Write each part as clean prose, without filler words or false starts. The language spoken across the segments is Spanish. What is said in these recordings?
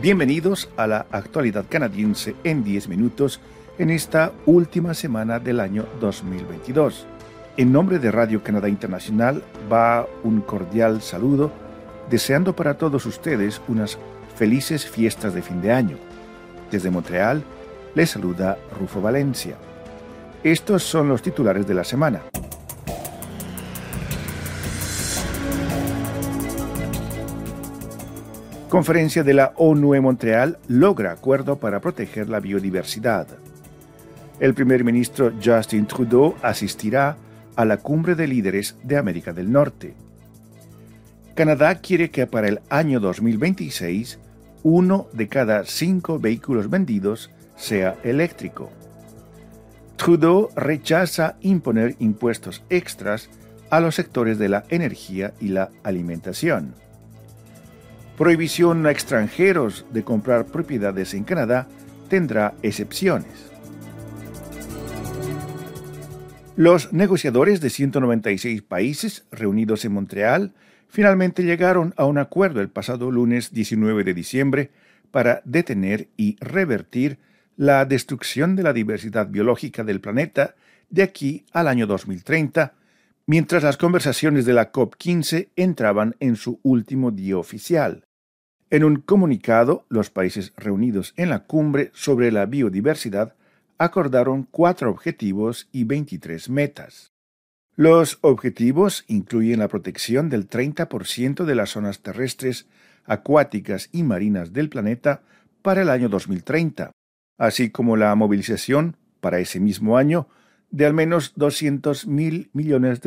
Bienvenidos a la actualidad canadiense en 10 minutos en esta última semana del año 2022. En nombre de Radio Canadá Internacional va un cordial saludo, deseando para todos ustedes unas felices fiestas de fin de año. Desde Montreal les saluda Rufo Valencia. Estos son los titulares de la semana. Conferencia de la ONU en Montreal logra acuerdo para proteger la biodiversidad. El primer ministro Justin Trudeau asistirá a la Cumbre de Líderes de América del Norte. Canadá quiere que para el año 2026, 1 de cada 5 vehículos vendidos sea eléctrico. Trudeau rechaza imponer impuestos extras a los sectores de la energía y la alimentación. Prohibición a extranjeros de comprar propiedades en Canadá tendrá excepciones. Los negociadores de 196 países reunidos en Montreal finalmente llegaron a un acuerdo el pasado lunes 19 de diciembre para detener y revertir la destrucción de la diversidad biológica del planeta de aquí al año 2030, mientras las conversaciones de la COP15 entraban en su último día oficial. En un comunicado, los países reunidos en la Cumbre sobre la Biodiversidad acordaron 4 objetivos y 23 metas. Los objetivos incluyen la protección del 30% de las zonas terrestres, acuáticas y marinas del planeta para el año 2030, así como la movilización, para ese mismo año, de al menos $200 mil millones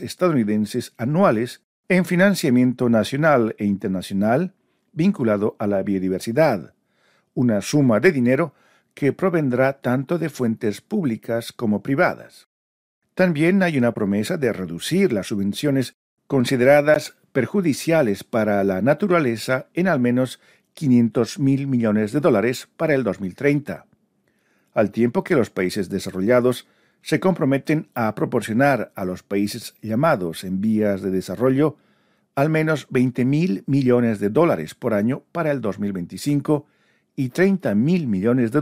estadounidenses anuales en financiamiento nacional e internacional vinculado a la biodiversidad, una suma de dinero que provendrá tanto de fuentes públicas como privadas. También hay una promesa de reducir las subvenciones consideradas perjudiciales para la naturaleza en al menos $500 mil millones para el 2030, al tiempo que los países desarrollados se comprometen a proporcionar a los países llamados en vías de desarrollo al menos $20 mil millones por año para el 2025 y $30 mil millones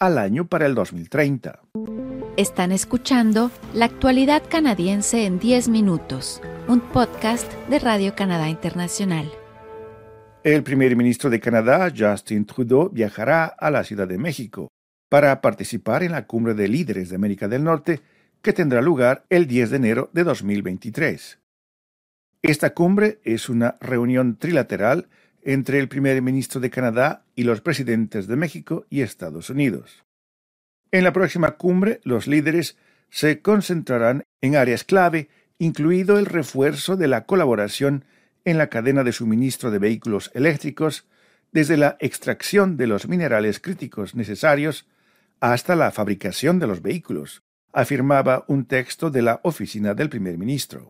al año para el 2030. Están escuchando La Actualidad Canadiense en 10 minutos, un podcast de Radio Canadá Internacional. El primer ministro de Canadá, Justin Trudeau, viajará a la Ciudad de México para participar en la Cumbre de Líderes de América del Norte, que tendrá lugar el 10 de enero de 2023. Esta cumbre es una reunión trilateral entre el primer ministro de Canadá y los presidentes de México y Estados Unidos. En la próxima cumbre, los líderes se concentrarán en áreas clave, incluido el refuerzo de la colaboración en la cadena de suministro de vehículos eléctricos, desde la extracción de los minerales críticos necesarios hasta la fabricación de los vehículos, afirmaba un texto de la oficina del primer ministro.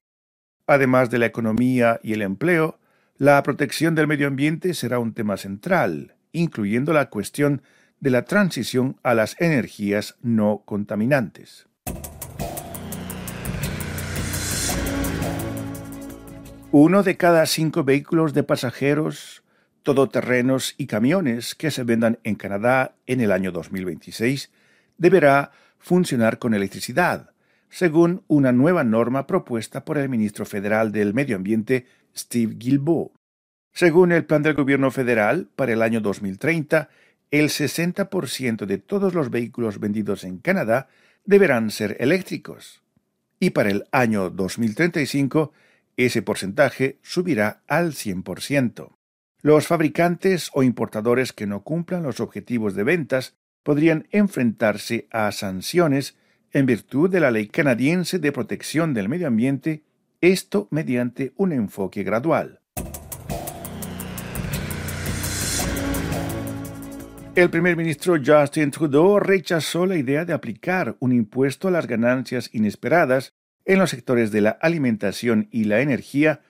Además de la economía y el empleo, la protección del medio ambiente será un tema central, incluyendo la cuestión de la transición a las energías no contaminantes. Uno de cada 5 vehículos de pasajeros, todoterrenos y camiones que se vendan en Canadá en el año 2026 deberá funcionar con electricidad, según una nueva norma propuesta por el ministro federal del Medio Ambiente, Steve Guilbeault. Según el plan del gobierno federal, para el año 2030, el 60% de todos los vehículos vendidos en Canadá deberán ser eléctricos, y para el año 2035, ese porcentaje subirá al 100%. Los fabricantes o importadores que no cumplan los objetivos de ventas podrían enfrentarse a sanciones en virtud de la Ley Canadiense de Protección del Medio Ambiente, esto mediante un enfoque gradual. El primer ministro Justin Trudeau rechazó la idea de aplicar un impuesto a las ganancias inesperadas en los sectores de la alimentación y la energía,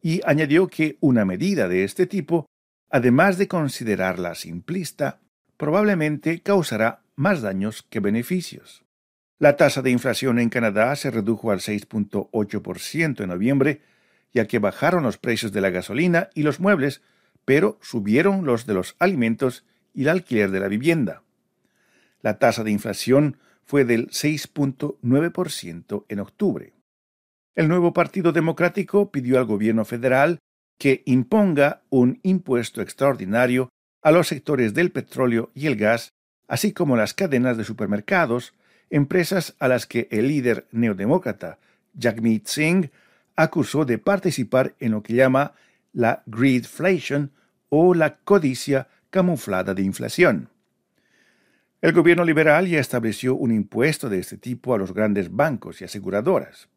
y añadió que una medida de este tipo, además de considerarla simplista, probablemente causará más daños que beneficios. La tasa de inflación en Canadá se redujo al 6.8% en noviembre, ya que bajaron los precios de la gasolina y los muebles, pero subieron los de los alimentos y el alquiler de la vivienda. La tasa de inflación fue del 6.9% en octubre. El nuevo Partido Democrático pidió al gobierno federal que imponga un impuesto extraordinario a los sectores del petróleo y el gas, así como las cadenas de supermercados, empresas a las que el líder neodemócrata Jagmeet Singh acusó de participar en lo que llama la greedflation o la codicia camuflada de inflación. El gobierno liberal ya estableció un impuesto de este tipo a los grandes bancos y aseguradoras.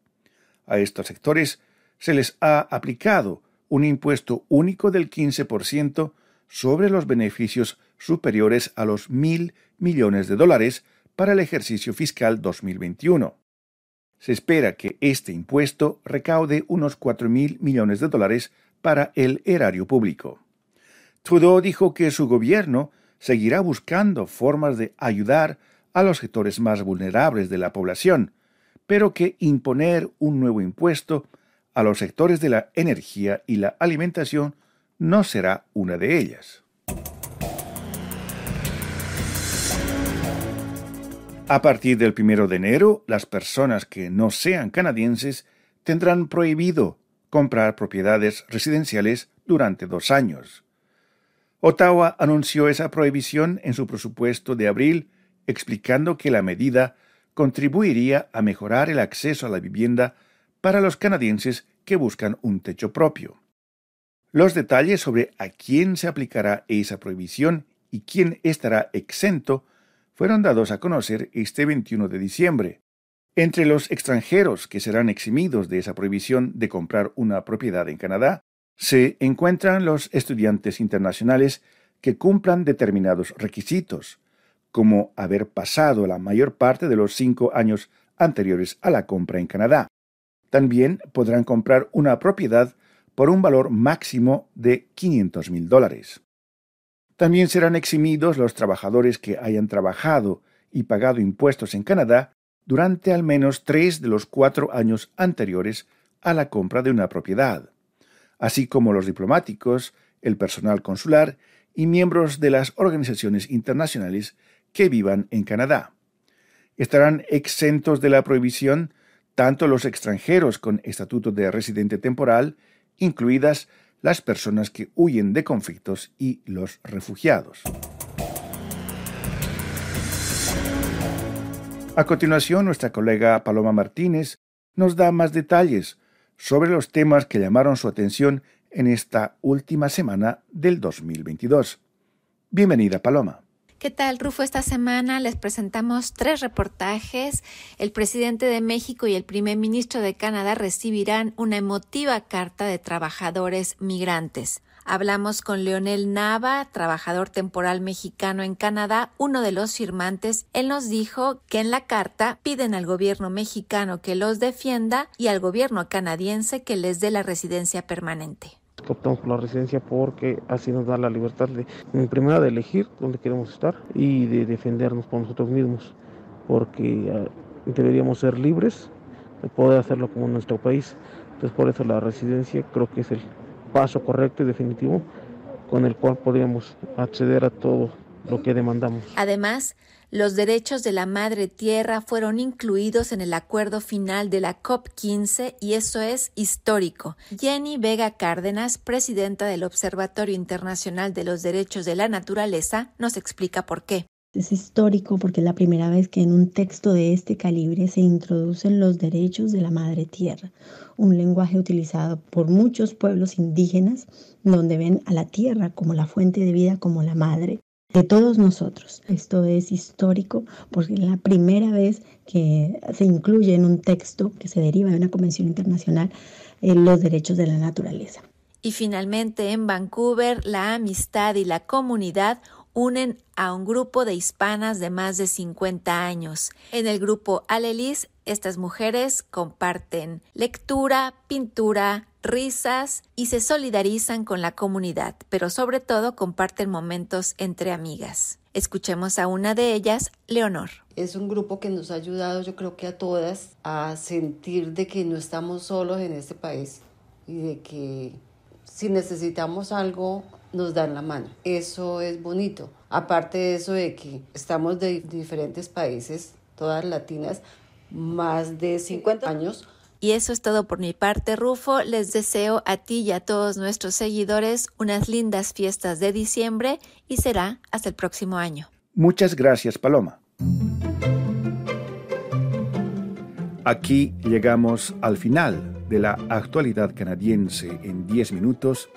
A estos sectores se les ha aplicado un impuesto único del 15% sobre los beneficios superiores a los $1.000 millones para el ejercicio fiscal 2021. Se espera que este impuesto recaude unos $4.000 millones para el erario público. Trudeau dijo que su gobierno seguirá buscando formas de ayudar a los sectores más vulnerables de la población, pero que imponer un nuevo impuesto a los sectores de la energía y la alimentación no será una de ellas. A partir del 1 de enero, las personas que no sean canadienses tendrán prohibido comprar propiedades residenciales durante 2 años. Ottawa anunció esa prohibición en su presupuesto de abril, explicando que la medida contribuiría a mejorar el acceso a la vivienda para los canadienses que buscan un techo propio. Los detalles sobre a quién se aplicará esa prohibición y quién estará exento fueron dados a conocer este 21 de diciembre. Entre los extranjeros que serán eximidos de esa prohibición de comprar una propiedad en Canadá, se encuentran los estudiantes internacionales que cumplan determinados requisitos, como haber pasado la mayor parte de los 5 años anteriores a la compra en Canadá. También podrán comprar una propiedad por un valor máximo de $500.000. También serán eximidos los trabajadores que hayan trabajado y pagado impuestos en Canadá durante al menos 3 de los 4 años anteriores a la compra de una propiedad, así como los diplomáticos, el personal consular y miembros de las organizaciones internacionales que vivan en Canadá. Estarán exentos de la prohibición tanto los extranjeros con estatuto de residente temporal, incluidas las personas que huyen de conflictos y los refugiados. A continuación, nuestra colega Paloma Martínez nos da más detalles sobre los temas que llamaron su atención en esta última semana del 2022. Bienvenida, Paloma. ¿Qué tal, Rufo? Esta semana les presentamos 3 reportajes. El presidente de México y el primer ministro de Canadá recibirán una emotiva carta de trabajadores migrantes. Hablamos con Leonel Nava, trabajador temporal mexicano en Canadá, uno de los firmantes. Él nos dijo que en la carta piden al gobierno mexicano que los defienda y al gobierno canadiense que les dé la residencia permanente. Optamos por la residencia porque así nos da la libertad de, en primera, de elegir dónde queremos estar y de defendernos por nosotros mismos, porque deberíamos ser libres de poder hacerlo como en nuestro país. Entonces, por eso la residencia creo que es el paso correcto y definitivo con el cual podríamos acceder a todo lo que demandamos. Además, los derechos de la madre tierra fueron incluidos en el acuerdo final de la COP15 y eso es histórico. Jenny Vega Cárdenas, presidenta del Observatorio Internacional de los Derechos de la Naturaleza, nos explica por qué. Es histórico porque es la primera vez que en un texto de este calibre se introducen los derechos de la madre tierra, un lenguaje utilizado por muchos pueblos indígenas donde ven a la tierra como la fuente de vida, como la madre de todos nosotros. Esto es histórico porque es la primera vez que se incluye en un texto que se deriva de una convención internacional los derechos de la naturaleza. Y finalmente, en Vancouver, la amistad y la comunidad unen a un grupo de hispanas de más de 50 años. En el grupo Alelis, estas mujeres comparten lectura, pintura, risas y se solidarizan con la comunidad, pero sobre todo comparten momentos entre amigas. Escuchemos a una de ellas, Leonor. Es un grupo que nos ha ayudado, yo creo que a todas, a sentir de que no estamos solos en este país y de que si necesitamos algo, nos dan la mano. Eso es bonito. Aparte de eso de que estamos de diferentes países, todas latinas, más de 50 años. Y eso es todo por mi parte, Rufo. Les deseo a ti y a todos nuestros seguidores unas lindas fiestas de diciembre y será hasta el próximo año. Muchas gracias, Paloma. Aquí llegamos al final de la actualidad canadiense en 10 minutos,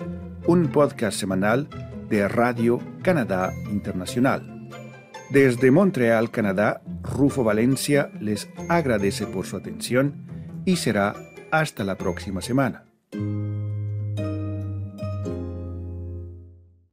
un podcast semanal de Radio Canadá Internacional. Desde Montreal, Canadá, Rufo Valencia les agradece por su atención y será hasta la próxima semana.